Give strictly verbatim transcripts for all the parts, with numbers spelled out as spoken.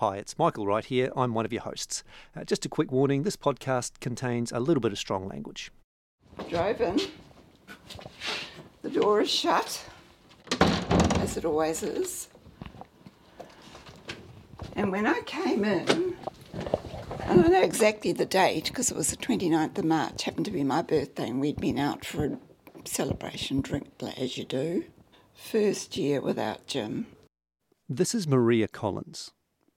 Hi, it's Michael Wright here. I'm one of your hosts. Uh, just a quick warning, this podcast contains a little bit of strong language. Drove in. The door is shut, as it always is. And when I came in, and I know exactly the date, because it was the twenty-ninth of March, happened to be my birthday, and we'd been out for a celebration drink, as you do. First year without Jim. This is Maria Collins.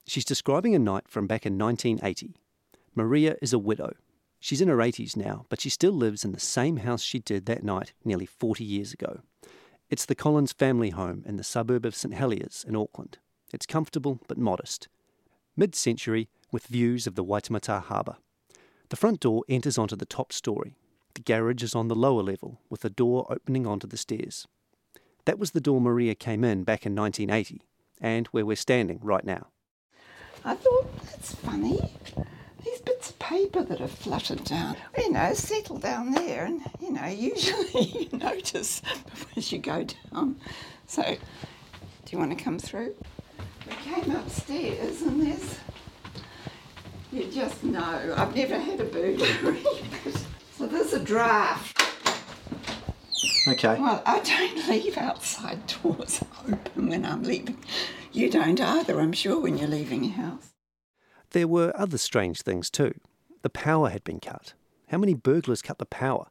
She's describing a night from back in nineteen eighty. Maria is a widow. She's in her eighties now, but she still lives in the same house she did that night nearly forty years ago. It's the Collins family home in the suburb of St Heliers in Auckland. It's comfortable but modest. Mid-century, with views of the Waitematā Harbour. The front door enters onto the top storey. The garage is on the lower level, with a door opening onto the stairs. That was the door Maria came in back in nineteen eighty, and where we're standing right now. I thought, that's funny. These bits of paper that have fluttered down, you know, settle down there, and, you know, usually you notice as you go down. So, do you want to come through? We came upstairs, and there's, you just know, I've never had a burglary. So there's a draft. Okay. Well, I don't leave outside doors open when I'm leaving. You don't either, I'm sure, when you're leaving your house. There were other strange things too. The power had been cut. How many burglars cut the power?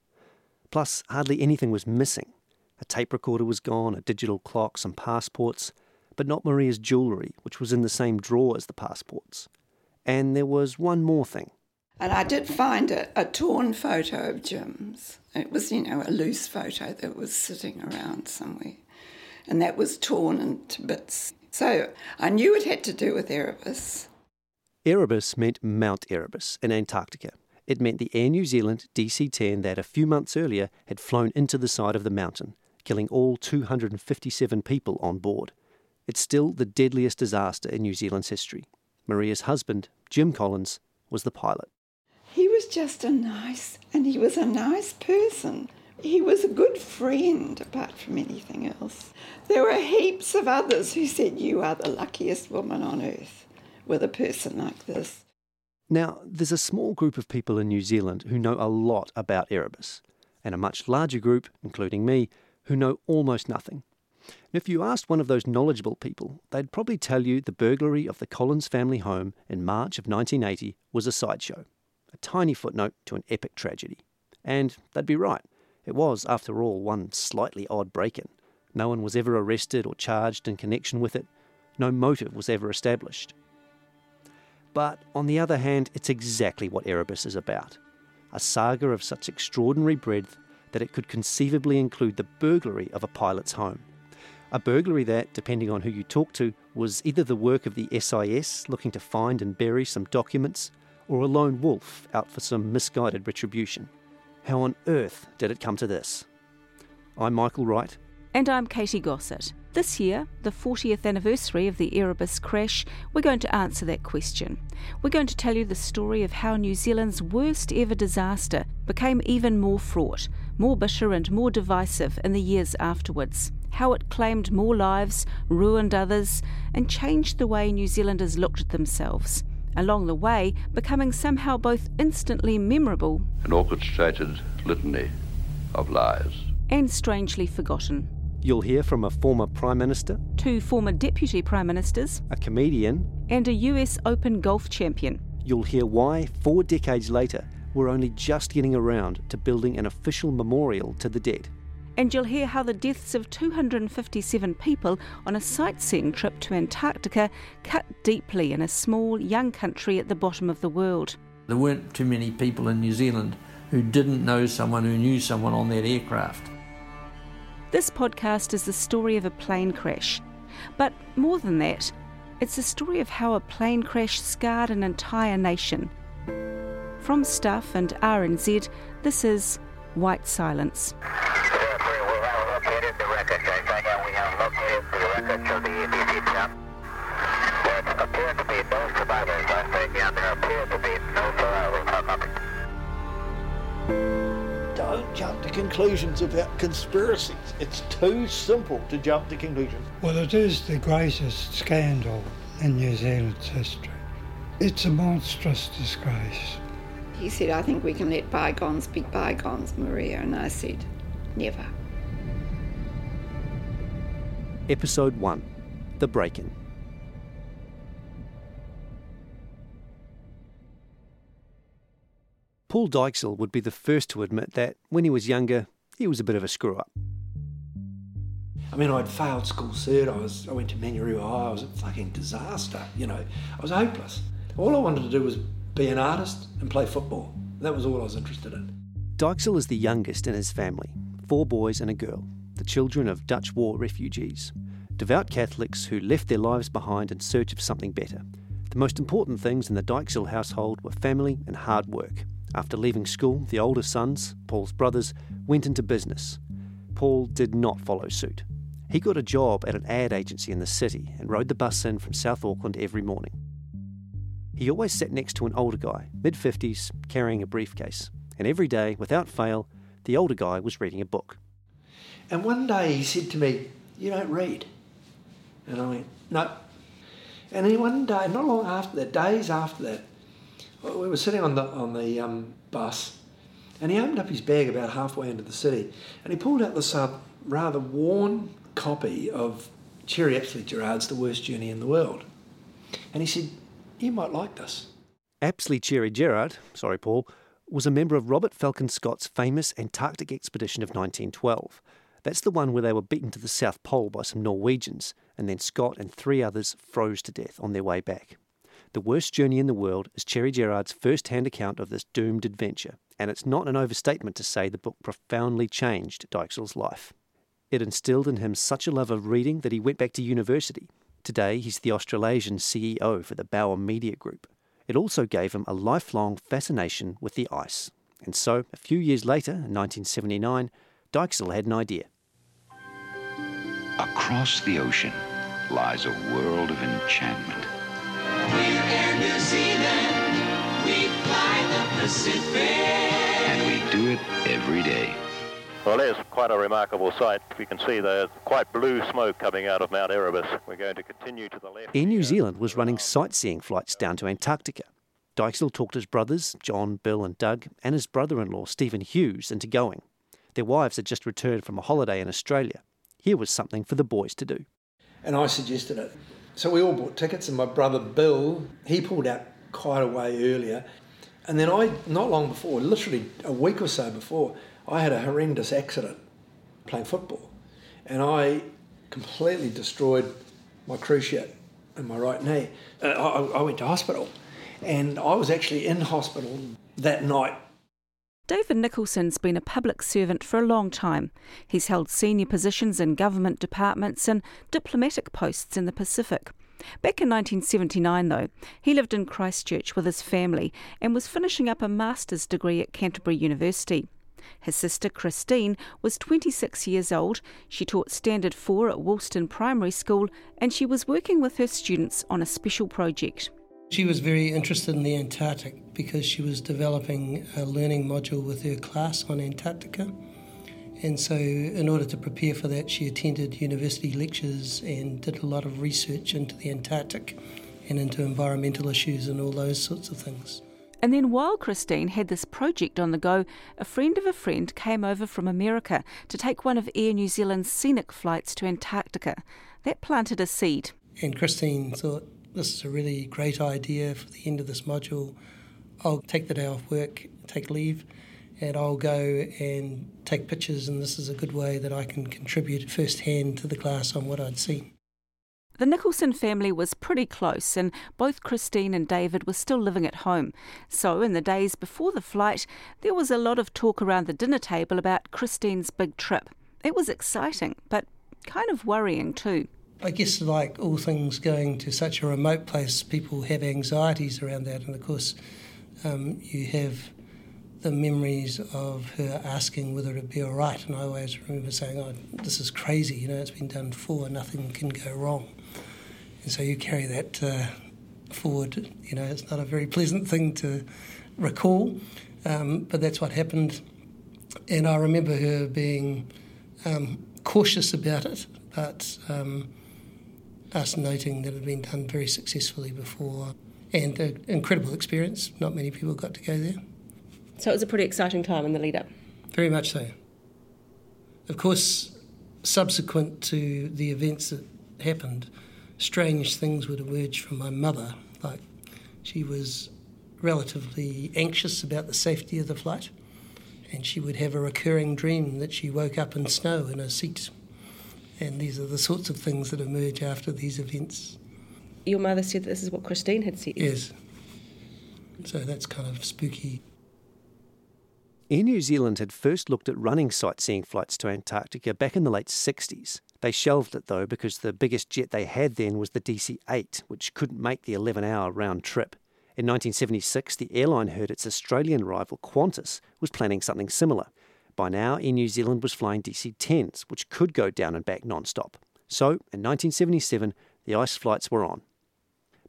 Plus, hardly anything was missing. A tape recorder was gone, a digital clock, some passports, but not Maria's jewellery, which was in the same drawer as the passports. And there was one more thing. And I did find a, a torn photo of Jim's. It was, you know, a loose photo that was sitting around somewhere. And that was torn into bits. So I knew it had to do with Erebus. Erebus meant Mount Erebus in Antarctica. It meant the Air New Zealand D C ten that a few months earlier had flown into the side of the mountain, killing all two hundred fifty-seven people on board. It's still the deadliest disaster in New Zealand's history. Maria's husband, Jim Collins, was the pilot. He was just a nice, and he was a nice person. He was a good friend, apart from anything else. There were heaps of others who said, you are the luckiest woman on earth with a person like this. Now, there's a small group of people in New Zealand who know a lot about Erebus, and a much larger group, including me, who know almost nothing. And if you asked one of those knowledgeable people, they'd probably tell you the burglary of the Collins family home in March of nineteen eighty was a sideshow. A tiny footnote to an epic tragedy. And they'd be right. It was, after all, one slightly odd break-in. No one was ever arrested or charged in connection with it. No motive was ever established. But, on the other hand, it's exactly what Erebus is about. A saga of such extraordinary breadth that it could conceivably include the burglary of a pilot's home. A burglary that, depending on who you talk to, was either the work of the S I S looking to find and bury some documents, or a lone wolf out for some misguided retribution. How on earth did it come to this? I'm Michael Wright. And I'm Katie Gossett. This year, the fortieth anniversary of the Erebus crash, we're going to answer that question. We're going to tell you the story of how New Zealand's worst ever disaster became even more fraught, more bitter and more divisive in the years afterwards. How it claimed more lives, ruined others, and changed the way New Zealanders looked at themselves. Along the way, becoming somehow both instantly memorable an orchestrated litany of lies and strangely forgotten. You'll hear from a former Prime Minister, two former Deputy Prime Ministers, a comedian and a U S Open golf champion. You'll hear why, four decades later, we're only just getting around to building an official memorial to the dead. And you'll hear how the deaths of two hundred fifty-seven people on a sightseeing trip to Antarctica cut deeply in a small, young country at the bottom of the world. There weren't too many people in New Zealand who didn't know someone who knew someone on that aircraft. This podcast is the story of a plane crash. But more than that, it's the story of how a plane crash scarred an entire nation. From Stuff and R N Z, this is White Silence. Don't jump to conclusions about conspiracies. It's too simple to jump to conclusions. Well, it is the greatest scandal in New Zealand's history. It's a monstrous disgrace. He said, I think we can let bygones be bygones, Maria, and I said, never. Episode one, The Break-In. Paul Dykzeul would be the first to admit that, when he was younger, he was a bit of a screw-up. I mean, I'd failed school cert, I, was, I went to Manurewa High, I was a fucking disaster, you know. I was hopeless. All I wanted to do was be an artist and play football. That was all I was interested in. Dykzeul is the youngest in his family, four boys and a girl, the children of Dutch war refugees, devout Catholics who left their lives behind in search of something better. The most important things in the Dykzeul household were family and hard work. After leaving school, the older sons, Paul's brothers, went into business. Paul did not follow suit. He got a job at an ad agency in the city and rode the bus in from South Auckland every morning. He always sat next to an older guy, mid-fifties, carrying a briefcase. And every day, without fail, the older guy was reading a book. And one day he said to me, "You don't read." And I went, "No." And then one day, not long after that, days after that, we were sitting on the on the um, bus, and he opened up his bag about halfway into the city, and he pulled out this uh, rather worn copy of Cherry Apsley Gerard's The Worst Journey in the World. And he said, "You might like this." Apsley Cherry Gerard, sorry Paul, was a member of Robert Falcon Scott's famous Antarctic expedition of nineteen twelve. That's the one where they were beaten to the South Pole by some Norwegians, and then Scott and three others froze to death on their way back. The Worst Journey in the World is Cherry Gerard's first-hand account of this doomed adventure, and it's not an overstatement to say the book profoundly changed Dykzeul's life. It instilled in him such a love of reading that he went back to university. Today, he's the Australasian C E O for the Bauer Media Group. It also gave him a lifelong fascination with the ice. And so, a few years later, in nineteen seventy-nine, Dykzeul had an idea. Across the ocean lies a world of enchantment. We're Air New Zealand, we fly the Pacific. And we do it every day. Well, there's quite a remarkable sight. You can see the quite blue smoke coming out of Mount Erebus. We're going to continue to the left. Air New Zealand was running sightseeing flights down to Antarctica. Dykzeul talked his brothers, John, Bill and Doug, and his brother-in-law, Stephen Hughes, into going. Their wives had just returned from a holiday in Australia. Here was something for the boys to do. And I suggested it. So we all bought tickets, and my brother Bill, he pulled out quite a way earlier. And then I, not long before, literally a week or so before, I had a horrendous accident playing football. And I completely destroyed my cruciate in my right knee. I, I went to hospital, and I was actually in hospital that night. David Nicholson's been a public servant for a long time. He's held senior positions in government departments and diplomatic posts in the Pacific. Back in nineteen seventy-nine, though, he lived in Christchurch with his family and was finishing up a master's degree at Canterbury University. His sister Christine was twenty-six years old, she taught Standard four at Woolston Primary School, and she was working with her students on a special project. She was very interested in the Antarctic because she was developing a learning module with her class on Antarctica. And so in order to prepare for that, she attended university lectures and did a lot of research into the Antarctic and into environmental issues and all those sorts of things. And then while Christine had this project on the go, a friend of a friend came over from America to take one of Air New Zealand's scenic flights to Antarctica. That planted a seed. And Christine thought, "This is a really great idea for the end of this module. I'll take the day off work, take leave, and I'll go and take pictures, and this is a good way that I can contribute firsthand to the class on what I'd seen." The Nicholson family was pretty close, and both Christine and David were still living at home. So in the days before the flight, there was a lot of talk around the dinner table about Christine's big trip. It was exciting, but kind of worrying too. I guess like all things going to such a remote place, people have anxieties around that, and of course um, you have the memories of her asking whether it'd be all right, and I always remember saying, "Oh, this is crazy, you know, it's been done before, nothing can go wrong." And so you carry that uh, forward, you know, it's not a very pleasant thing to recall, um, but that's what happened. And I remember her being um, cautious about it, but... Um, us noting that it had been done very successfully before, and an incredible experience. Not many people got to go there. So it was a pretty exciting time in the lead-up. Very much so. Of course, subsequent to the events that happened, strange things would emerge from my mother. Like, she was relatively anxious about the safety of the flight, and she would have a recurring dream that she woke up in snow in her seat. And these are the sorts of things that emerge after these events. Your mother said that this is what Christine had said. Yes. So that's kind of spooky. Air New Zealand had first looked at running sightseeing flights to Antarctica back in the late sixties. They shelved it, though, because the biggest jet they had then was the D C eight, which couldn't make the eleven-hour round trip. In nineteen seventy-six, the airline heard its Australian rival Qantas was planning something similar. By now, Air New Zealand was flying D C tens, which could go down and back non-stop. So, in nineteen seventy-seven, the ice flights were on.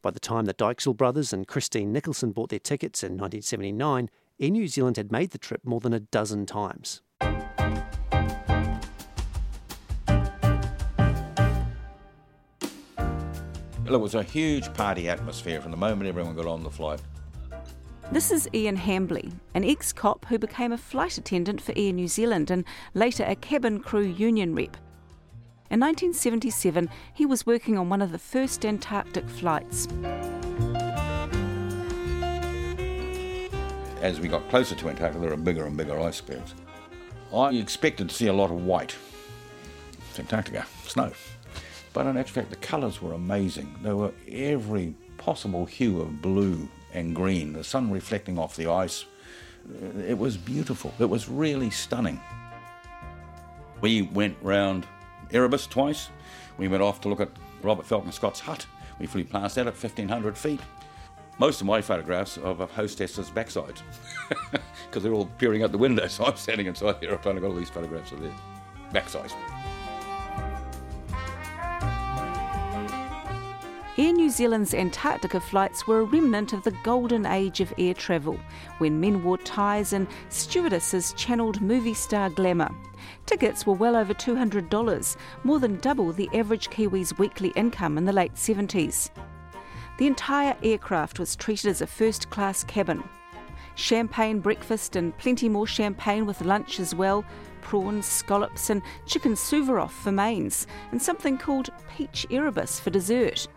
By the time the Dykzeul brothers and Christine Nicholson bought their tickets in nineteen seventy-nine, Air New Zealand had made the trip more than a dozen times. It was a huge party atmosphere from the moment everyone got on the flight. This is Ian Hambly, an ex-cop who became a flight attendant for Air New Zealand and later a cabin crew union rep. In nineteen seventy-seven, he was working on one of the first Antarctic flights. As we got closer to Antarctica, there were bigger and bigger icebergs. I expected to see a lot of white. It's Antarctica, snow. But in actual fact, the colours were amazing. There were every possible hue of blue and green, the sun reflecting off the ice. It was beautiful. It was really stunning. We went round Erebus twice. We went off to look at Robert Falcon Scott's hut. We flew past that at fifteen hundred feet. Most of my photographs are of hostesses' backsides because they're all peering out the window, so I'm standing inside the aeroplane. I've got all these photographs of their backsides. Air New Zealand's Antarctica flights were a remnant of the golden age of air travel, when men wore ties and stewardesses channelled movie star glamour. Tickets were well over two hundred dollars, more than double the average Kiwi's weekly income in the late seventies. The entire aircraft was treated as a first-class cabin. Champagne breakfast and plenty more champagne with lunch as well, prawns, scallops and chicken suvaroff for mains, and something called peach Erebus for dessert.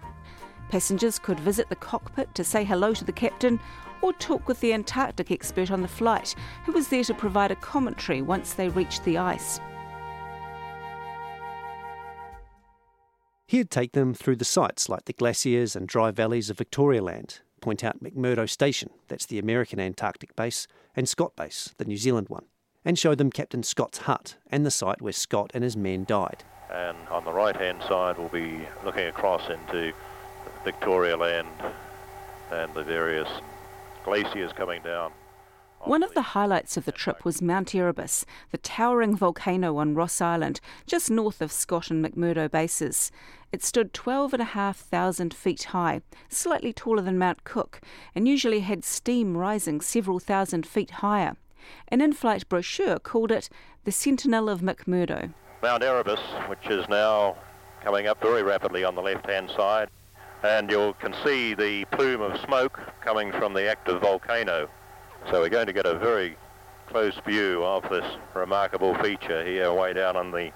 Passengers could visit the cockpit to say hello to the captain or talk with the Antarctic expert on the flight, who was there to provide a commentary once they reached the ice. He'd take them through the sites like the glaciers and dry valleys of Victoria Land, point out McMurdo Station, that's the American Antarctic base, and Scott Base, the New Zealand one, and show them Captain Scott's hut and the site where Scott and his men died. And on the right-hand side we'll be looking across into Victoria Land and the various glaciers coming down. One of the highlights of the trip was Mount Erebus, the towering volcano on Ross Island, just north of Scott and McMurdo bases. It stood twelve thousand five hundred feet high, slightly taller than Mount Cook, and usually had steam rising several thousand feet higher. An in-flight brochure called it the Sentinel of McMurdo. Mount Erebus, which is now coming up very rapidly on the left-hand side, and you can see the plume of smoke coming from the active volcano. So we're going to get a very close view of this remarkable feature here way down on the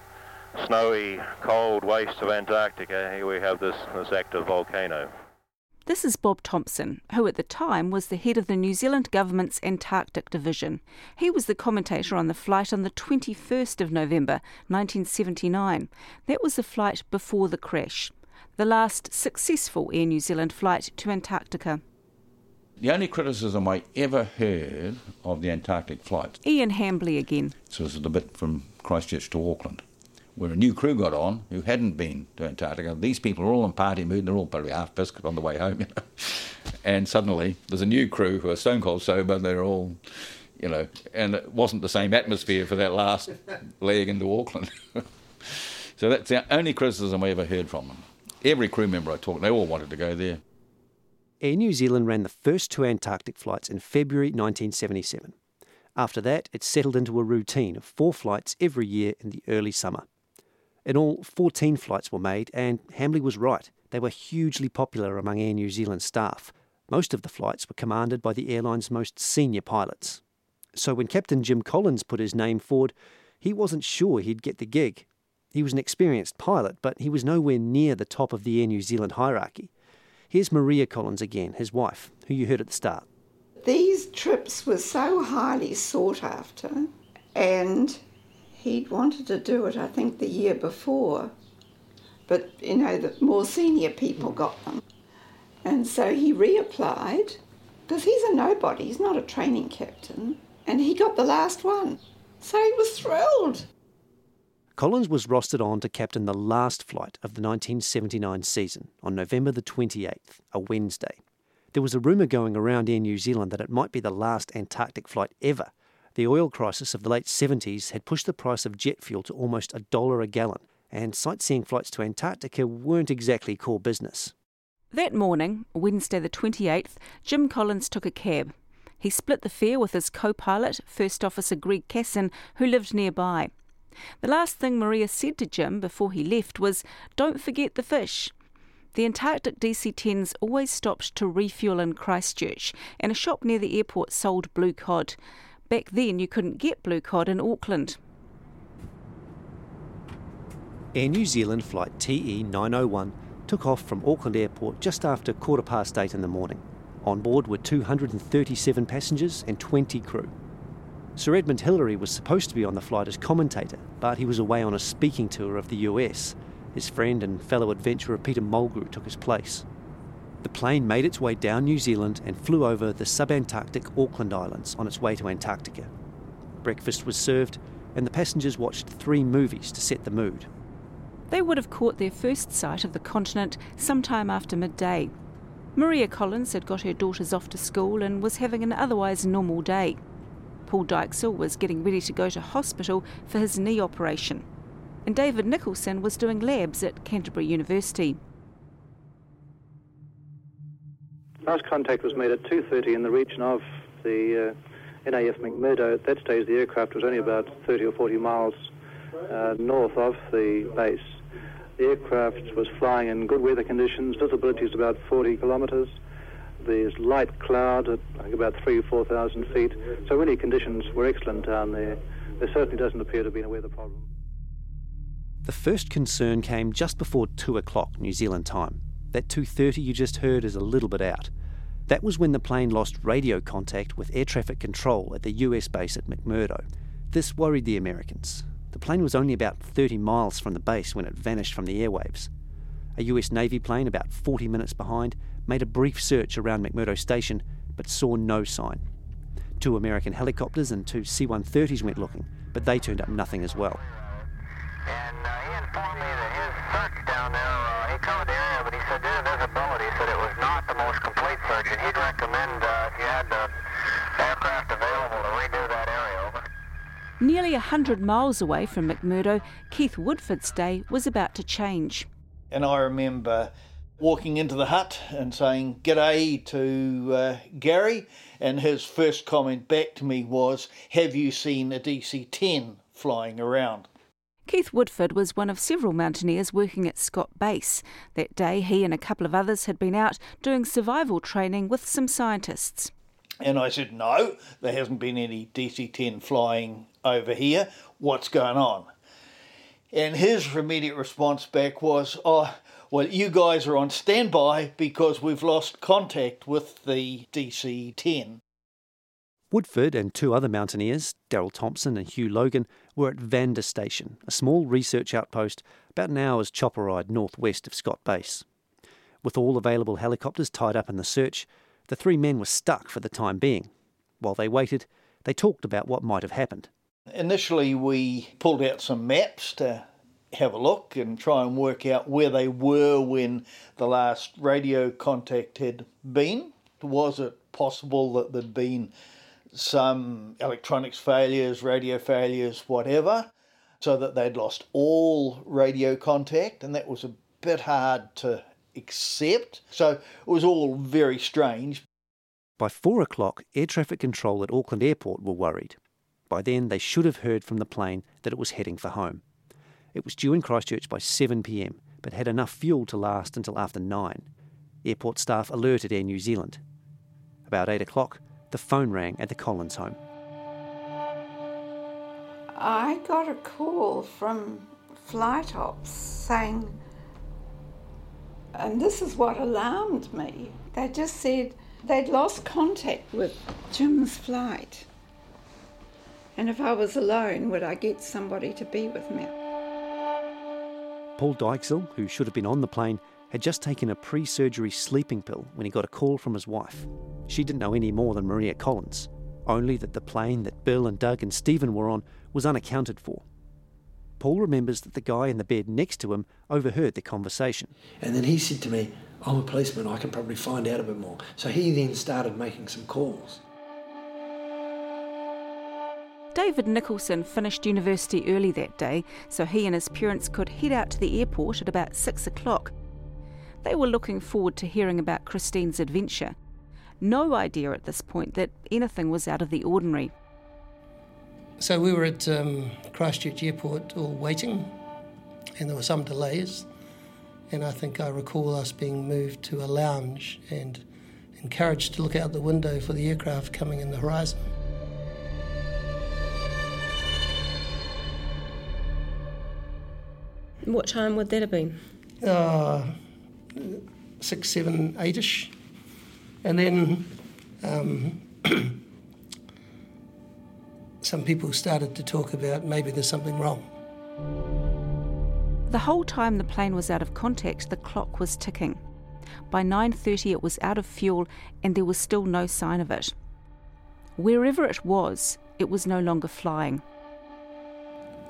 snowy, cold waste of Antarctica. Here we have this, this active volcano. This is Bob Thompson, who at the time was the head of the New Zealand government's Antarctic division. He was the commentator on the flight on the twenty-first of November nineteen seventy-nine. That was the flight before the crash, the last successful Air New Zealand flight to Antarctica. The only criticism I ever heard of the Antarctic flights... Ian Hambly again. So this is the bit from Christchurch to Auckland, where a new crew got on who hadn't been to Antarctica. These people are all in party mood, and they're all probably half biscuit on the way home, you know. And suddenly there's a new crew who are stone cold sober, and they're all, you know, and it wasn't the same atmosphere for that last leg into Auckland. So that's the only criticism I ever heard from them. Every crew member I talked, they all wanted to go there. Air New Zealand ran the first two Antarctic flights in February nineteen seventy-seven. After that, it settled into a routine of four flights every year in the early summer. In all, fourteen flights were made, and Hambly was right. They were hugely popular among Air New Zealand staff. Most of the flights were commanded by the airline's most senior pilots. So when Captain Jim Collins put his name forward, he wasn't sure he'd get the gig. He was an experienced pilot, but he was nowhere near the top of the Air New Zealand hierarchy. Here's Maria Collins again, his wife, who you heard at the start. These trips were so highly sought after, and he'd wanted to do it, I think, the year before. But, you know, the more senior people got them. And so he reapplied, because he's a nobody, he's not a training captain, and he got the last one. So he was thrilled. Collins was rostered on to captain the last flight of the nineteen seventy-nine season on November the twenty-eighth, a Wednesday. There was a rumour going around Air New Zealand that it might be the last Antarctic flight ever. The oil crisis of the late seventies had pushed the price of jet fuel to almost a dollar a gallon, and sightseeing flights to Antarctica weren't exactly core business. That morning, Wednesday the twenty-eighth, Jim Collins took a cab. He split the fare with his co-pilot, First Officer Greg Casson, who lived nearby. The last thing Maria said to Jim before he left was, "Don't forget the fish." The Antarctic D C tens always stopped to refuel in Christchurch, and a shop near the airport sold blue cod. Back then you couldn't get blue cod in Auckland. Air New Zealand flight T E nine oh one took off from Auckland Airport just after quarter past eight in the morning. On board were two hundred thirty-seven passengers and twenty crew. Sir Edmund Hillary was supposed to be on the flight as commentator, but he was away on a speaking tour of the U S. His friend and fellow adventurer Peter Mulgrew took his place. The plane made its way down New Zealand and flew over the subantarctic Auckland Islands on its way to Antarctica. Breakfast was served, and the passengers watched three movies to set the mood. They would have caught their first sight of the continent sometime after midday. Maria Collins had got her daughters off to school and was having an otherwise normal day. Paul Dykzeul was getting ready to go to hospital for his knee operation, and David Nicholson was doing labs at Canterbury University. Last contact was made at two thirty in the region of the uh, N A F McMurdo. At that stage the aircraft was only about thirty or forty miles uh, north of the base. The aircraft was flying in good weather conditions, visibility is about forty kilometres, there's light cloud at about three or four thousand feet, so really conditions were excellent down there. There certainly doesn't appear to have been a weather problem. The first concern came just before two o'clock New Zealand time. That two thirty you just heard is a little bit out. That was when the plane lost radio contact with air traffic control at the U S base at McMurdo. This worried the Americans. The plane was only about thirty miles from the base when it vanished from the airwaves. A U S Navy plane, about forty minutes behind, made a brief search around McMurdo Station, but saw no sign. Two American helicopters and two C one thirties went looking, but they turned up nothing as well. And uh, he informed me that his search down there, uh, he covered the area, but he said due to visibility, he said it was not the most complete search, and he'd recommend uh, if you had the aircraft available to redo that area, over. Nearly one hundred miles away from McMurdo, Keith Woodford's day was about to change. And I remember walking into the hut and saying g'day to uh, Gary, and his first comment back to me was, "Have you seen a D C ten flying around?" Keith Woodford was one of several mountaineers working at Scott Base. That day he and a couple of others had been out doing survival training with some scientists. And I said, "No, there hasn't been any D C ten flying over here. What's going on?" And his immediate response back was, "Oh, well, you guys are on standby because we've lost contact with the D C ten. Woodford and two other mountaineers, Daryl Thompson and Hugh Logan, were at Vanda Station, a small research outpost about an hour's chopper ride northwest of Scott Base. With all available helicopters tied up in the search, the three men were stuck for the time being. While they waited, they talked about what might have happened. Initially we pulled out some maps to have a look and try and work out where they were when the last radio contact had been. Was it possible that there'd been some electronics failures, radio failures, whatever, so that they'd lost all radio contact, and that was a bit hard to accept. So it was all very strange. By four o'clock, air traffic control at Auckland Airport were worried. By then, they should have heard from the plane that it was heading for home. It was due in Christchurch by seven p m, but had enough fuel to last until after nine. Airport staff alerted Air New Zealand. About eight o'clock, the phone rang at the Collins home. I got a call from flight ops saying, and this is what alarmed me, they just said they'd lost contact with Jim's flight. And if I was alone, would I get somebody to be with me? Paul Dykzeul, who should have been on the plane, had just taken a pre-surgery sleeping pill when he got a call from his wife. She didn't know any more than Maria Collins, only that the plane that Bill and Doug and Stephen were on was unaccounted for. Paul remembers that the guy in the bed next to him overheard the conversation. And then he said to me, I'm a policeman, I can probably find out a bit more. So he then started making some calls. David Nicholson finished university early that day, so he and his parents could head out to the airport at about six o'clock. They were looking forward to hearing about Christine's adventure. No idea at this point that anything was out of the ordinary. So we were at um, Christchurch Airport all waiting, and there were some delays, and I think I recall us being moved to a lounge and encouraged to look out the window for the aircraft coming in the horizon. What time would that have been? Uh, six, seven, eight-ish. And then um, some people started to talk about maybe there's something wrong. The whole time the plane was out of contact, the clock was ticking. By nine thirty it was out of fuel and there was still no sign of it. Wherever it was, it was no longer flying.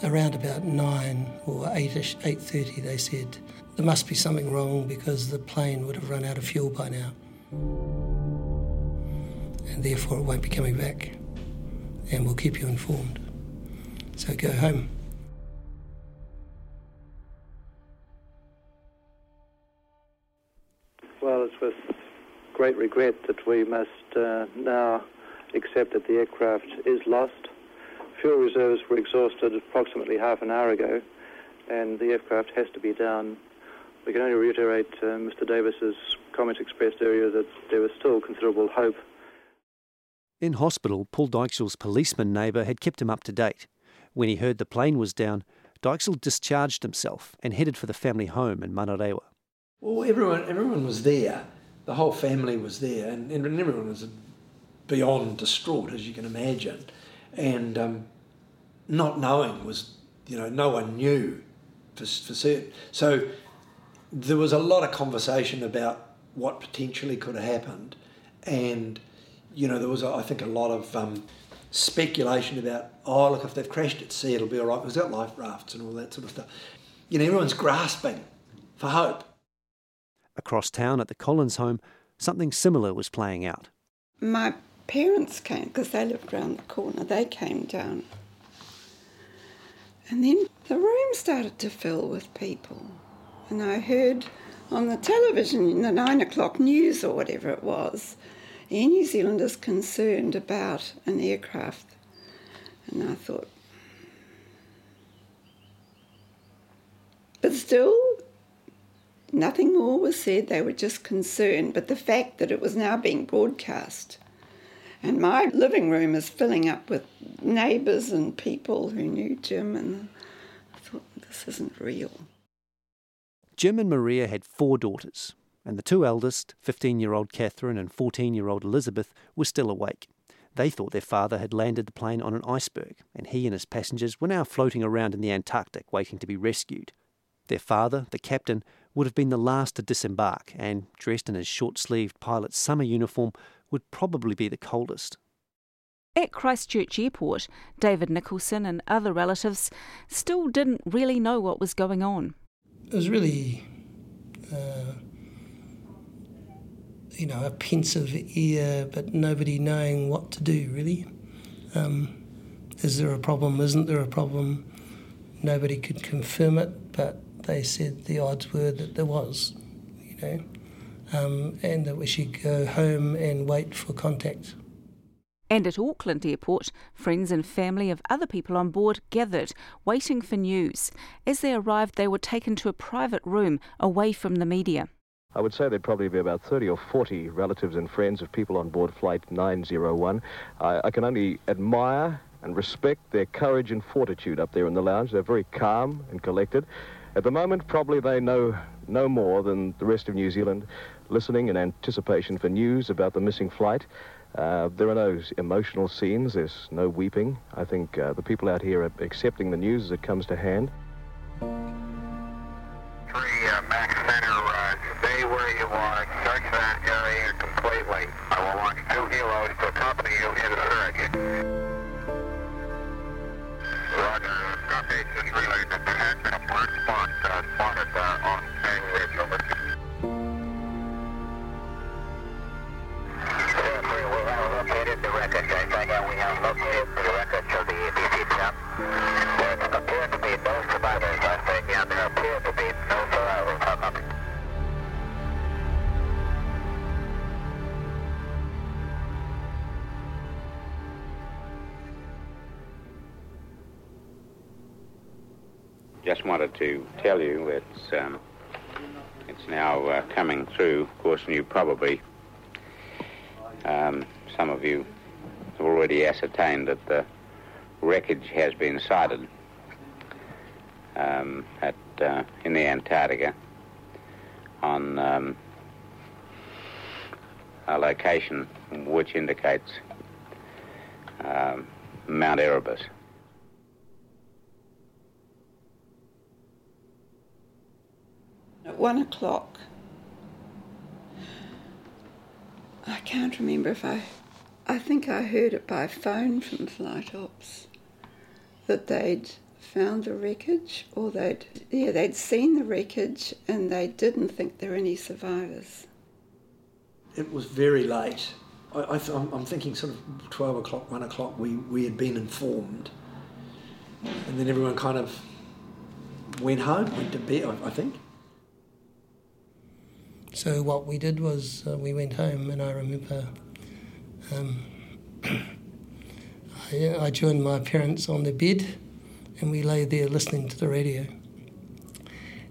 Around about nine or eight-ish, eight thirty, they said, there must be something wrong because the plane would have run out of fuel by now. And therefore it won't be coming back. And we'll keep you informed. So go home. Well, it's with great regret that we must uh, now accept that the aircraft is lost. Fuel reserves were exhausted approximately half an hour ago, and the aircraft has to be down. We can only reiterate uh, Mister Davis's comment expressed earlier that there was still considerable hope. In hospital, Paul Dykzeul's policeman neighbour had kept him up to date. When he heard the plane was down, Dykzeul discharged himself and headed for the family home in Manurewa. Well, everyone, everyone was there. The whole family was there, and, and everyone was beyond distraught, as you can imagine. And um, not knowing was, you know, no one knew for, for certain. So there was a lot of conversation about what potentially could have happened. And, you know, there was, I think, a lot of um, speculation about, oh, look, if they've crashed at sea, it'll be all right. Because they've got life rafts and all that sort of stuff. You know, everyone's grasping for hope. Across town at the Collins home, something similar was playing out. My parents came, because they lived round the corner, they came down. And then the room started to fill with people. And I heard on the television, the nine o'clock news or whatever it was, Air New Zealand is concerned about an aircraft. And I thought, but still, nothing more was said. They were just concerned. But the fact that it was now being broadcast, and my living room is filling up with neighbours and people who knew Jim, and I thought, this isn't real. Jim and Maria had four daughters, and the two eldest, fifteen-year-old Catherine and fourteen-year-old Elizabeth, were still awake. They thought their father had landed the plane on an iceberg, and he and his passengers were now floating around in the Antarctic waiting to be rescued. Their father, the captain, would have been the last to disembark, and, dressed in his short-sleeved pilot's summer uniform, would probably be the coldest. At Christchurch Airport, David Nicholson and other relatives still didn't really know what was going on. It was really, uh, you know, a pensive air, but nobody knowing what to do, really. Um, is there a problem? Isn't there a problem? Nobody could confirm it, but they said the odds were that there was, you know. Um, and that we should go home and wait for contact. And at Auckland Airport, friends and family of other people on board gathered, waiting for news. As they arrived, they were taken to a private room away from the media. I would say there'd probably be about thirty or forty relatives and friends of people on board Flight nine oh one. I, I can only admire and respect their courage and fortitude up there in the lounge. They're very calm and collected. At the moment, probably they know no more than the rest of New Zealand, listening in anticipation for news about the missing flight. Uh, there are no emotional scenes, there's no weeping. I think uh, the people out here are accepting the news as it comes to hand. Three uh, Max Center, uh, stay where you are, search that area completely. I will launch two helos to accompany you into the hurricane. Roger, Scott Base is relayed to ten, word spot, uh, spotted uh, on Bank Ridge, over. We will have located the wreckage. Right now we have located the wreckage of the D C ten. There appear to be no survivors left in and there appear to be no survivors left in. Just wanted to tell you it's um, it's now uh, coming through. Of course, and you probably. Um, some of you have already ascertained that the wreckage has been sighted um, at uh, in the Antarctica on um, a location which indicates um, Mount Erebus. At one o'clock, I can't remember if I... I think I heard it by phone from Flight Ops that they'd found the wreckage or they'd... Yeah, they'd seen the wreckage and they didn't think there were any survivors. It was very late. I, I th- I'm thinking sort of twelve o'clock, one o'clock, we, we had been informed. And then everyone kind of went home, went to bed, I, I think. So what we did was uh, we went home, and I remember um, I, I joined my parents on the bed and we lay there listening to the radio.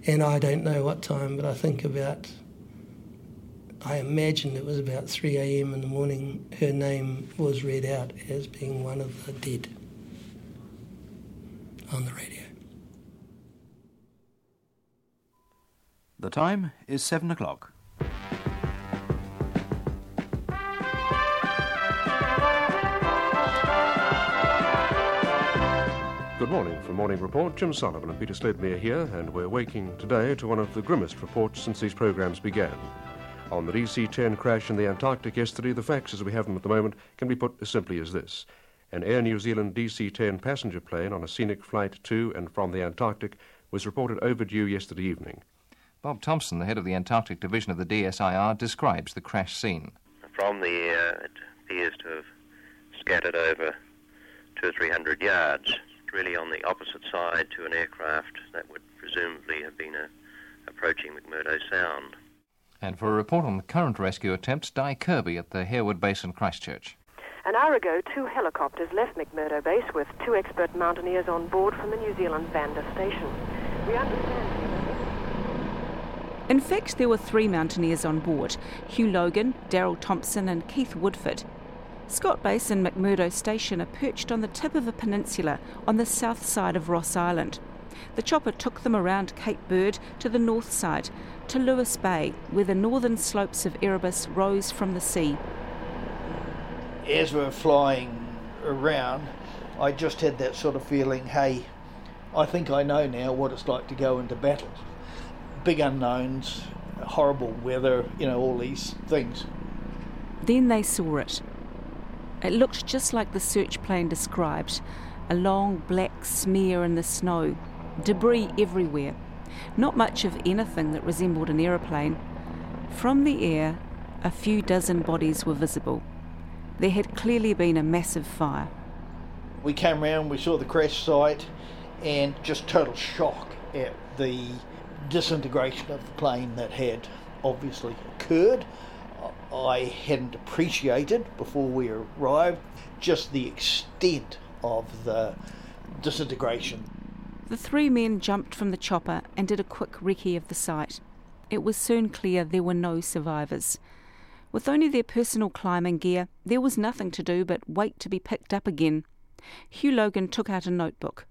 And I don't know what time, but I think about, I imagine it was about three a.m. in the morning, her name was read out as being one of the dead on the radio. The time is seven o'clock. Good morning from Morning Report. Jim Sullivan and Peter Sledmere here, and we're waking today to one of the grimmest reports since these programs began. On the D C ten crash in the Antarctic yesterday, the facts as we have them at the moment can be put as simply as this. An Air New Zealand D C ten passenger plane on a scenic flight to and from the Antarctic was reported overdue yesterday evening. Bob Thompson, the head of the Antarctic Division of the D S I R, describes the crash scene. From the air, it appears to have scattered over two or three hundred yards, really on the opposite side to an aircraft that would presumably have been uh, approaching McMurdo Sound. And for a report on the current rescue attempts, Di Kirby at the Harewood Base in Christchurch. An hour ago, two helicopters left McMurdo Base with two expert mountaineers on board from the New Zealand Vanda Station. We understand... In fact, there were three mountaineers on board, Hugh Logan, Daryl Thompson and Keith Woodford. Scott Base and McMurdo Station are perched on the tip of a peninsula on the south side of Ross Island. The chopper took them around Cape Bird to the north side, to Lewis Bay, where the northern slopes of Erebus rose from the sea. As we were flying around, I just had that sort of feeling, hey, I think I know now what it's like to go into battle. Big unknowns, horrible weather, you know, all these things. Then they saw it. It looked just like the search plane described, a long black smear in the snow, debris everywhere, not much of anything that resembled an aeroplane. From the air, a few dozen bodies were visible. There had clearly been a massive fire. We came round, we saw the crash site, and just total shock at the disintegration of the plane that had obviously occurred. I hadn't appreciated before we arrived, just the extent of the disintegration. The three men jumped from the chopper and did a quick recce of the site. It was soon clear there were no survivors. With only their personal climbing gear, there was nothing to do but wait to be picked up again. Hugh Logan took out a notebook.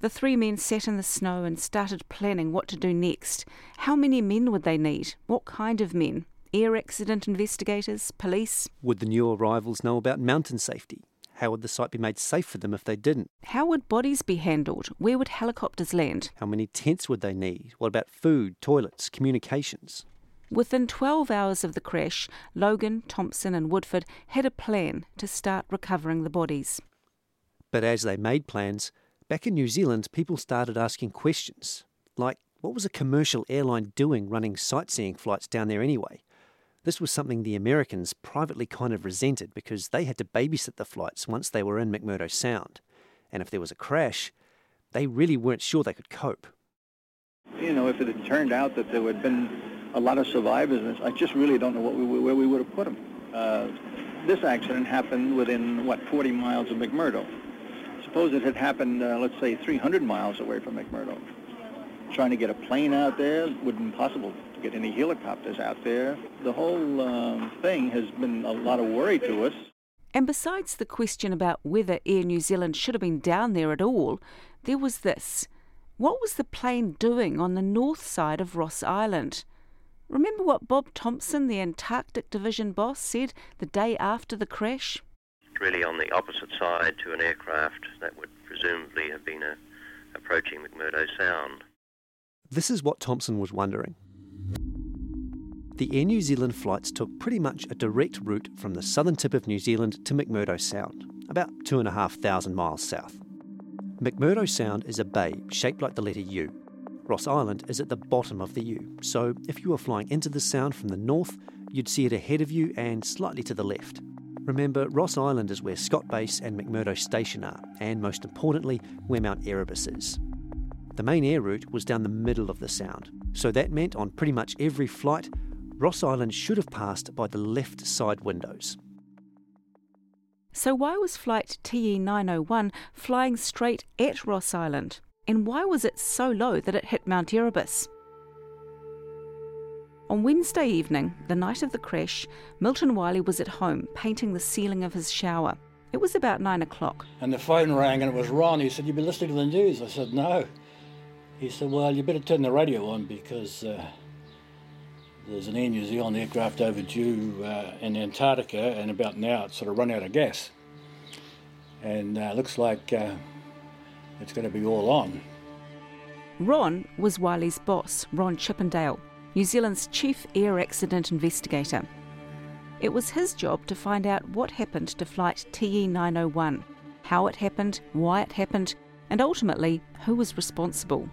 The three men sat in the snow and started planning what to do next. How many men would they need? What kind of men? Air accident investigators? Police? Would the new arrivals know about mountain safety? How would the site be made safe for them if they didn't? How would bodies be handled? Where would helicopters land? How many tents would they need? What about food, toilets, communications? Within twelve hours of the crash, Logan, Thompson and Woodford had a plan to start recovering the bodies. But as they made plans, back in New Zealand, people started asking questions, like what was a commercial airline doing running sightseeing flights down there anyway? This was something the Americans privately kind of resented because they had to babysit the flights once they were in McMurdo Sound. And if there was a crash, they really weren't sure they could cope. You know, if it had turned out that there had been a lot of survivors, I just really don't know what we, where we would have put them. Uh, this accident happened within, what, forty miles of McMurdo. Suppose it had happened, uh, let's say, three hundred miles away from McMurdo. Trying to get a plane out there would be impossible, to get any helicopters out there. The whole um, thing has been a lot of worry to us. And besides the question about whether Air New Zealand should have been down there at all, there was this. What was the plane doing on the north side of Ross Island? Remember what Bob Thompson, the Antarctic Division boss, said the day after the crash? Really on the opposite side to an aircraft that would presumably have been a, approaching McMurdo Sound. This is what Thompson was wondering. The Air New Zealand flights took pretty much a direct route from the southern tip of New Zealand to McMurdo Sound, about two and a half thousand miles south. McMurdo Sound is a bay shaped like the letter U. Ross Island is at the bottom of the U, so if you were flying into the Sound from the north, you'd see it ahead of you and slightly to the left. Remember, Ross Island is where Scott Base and McMurdo Station are, and most importantly, where Mount Erebus is. The main air route was down the middle of the Sound, so that meant on pretty much every flight, Ross Island should have passed by the left side windows. So why was flight T E nine oh one flying straight at Ross Island? And why was it so low that it hit Mount Erebus? On Wednesday evening, the night of the crash, Milton Wiley was at home painting the ceiling of his shower. It was about nine o'clock. And the phone rang and it was Ron. He said, "You've been listening to the news?" I said, "No." He said, "Well, you better turn the radio on because uh, there's an Air New Zealand aircraft overdue uh, in Antarctica and about now it's sort of run out of gas. And it uh, looks like uh, it's going to be all on." Ron was Wiley's boss, Ron Chippendale, New Zealand's chief air accident investigator. It was his job to find out what happened to flight T E nine oh one, how it happened, why it happened, and ultimately, who was responsible.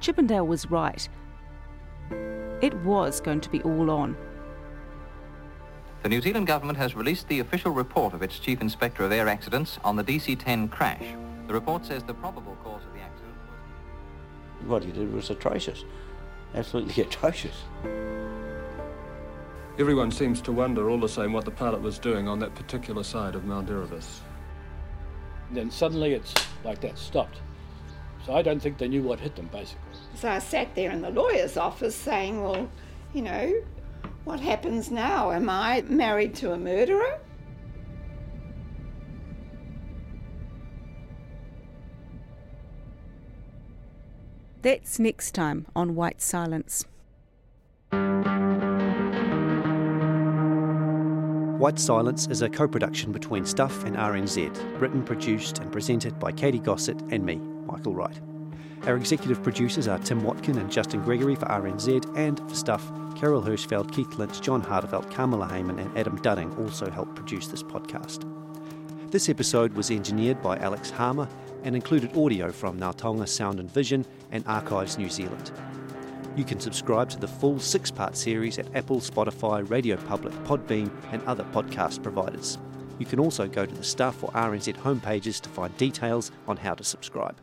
Chippendale was right. It was going to be all on. The New Zealand government has released the official report of its Chief Inspector of Air Accidents on the D C ten crash. The report says the probable cause of the accident was... What he did was atrocious. Absolutely atrocious. Everyone seems to wonder all the same what the pilot was doing on that particular side of Mount Erebus. Then suddenly it's like that stopped. So I don't think they knew what hit them, basically. So I sat there in the lawyer's office saying, well, you know, what happens now? Am I married to a murderer? That's next time on White Silence. White Silence is a co-production between Stuff and R N Z, written, produced and presented by Katie Gossett and me, Michael Wright. Our executive producers are Tim Watkin and Justin Gregory for R N Z, and for Stuff, Carol Hirschfeld, Keith Lynch, John Hardeveld, Carmela Heyman and Adam Dudding also helped produce this podcast. This episode was engineered by Alex Harmer and included audio from Ngā Taonga Sound and Vision and Archives New Zealand. You can subscribe to the full six-part series at Apple, Spotify, Radio Public, Podbean and other podcast providers. You can also go to the Stuff or R N Z homepages to find details on how to subscribe.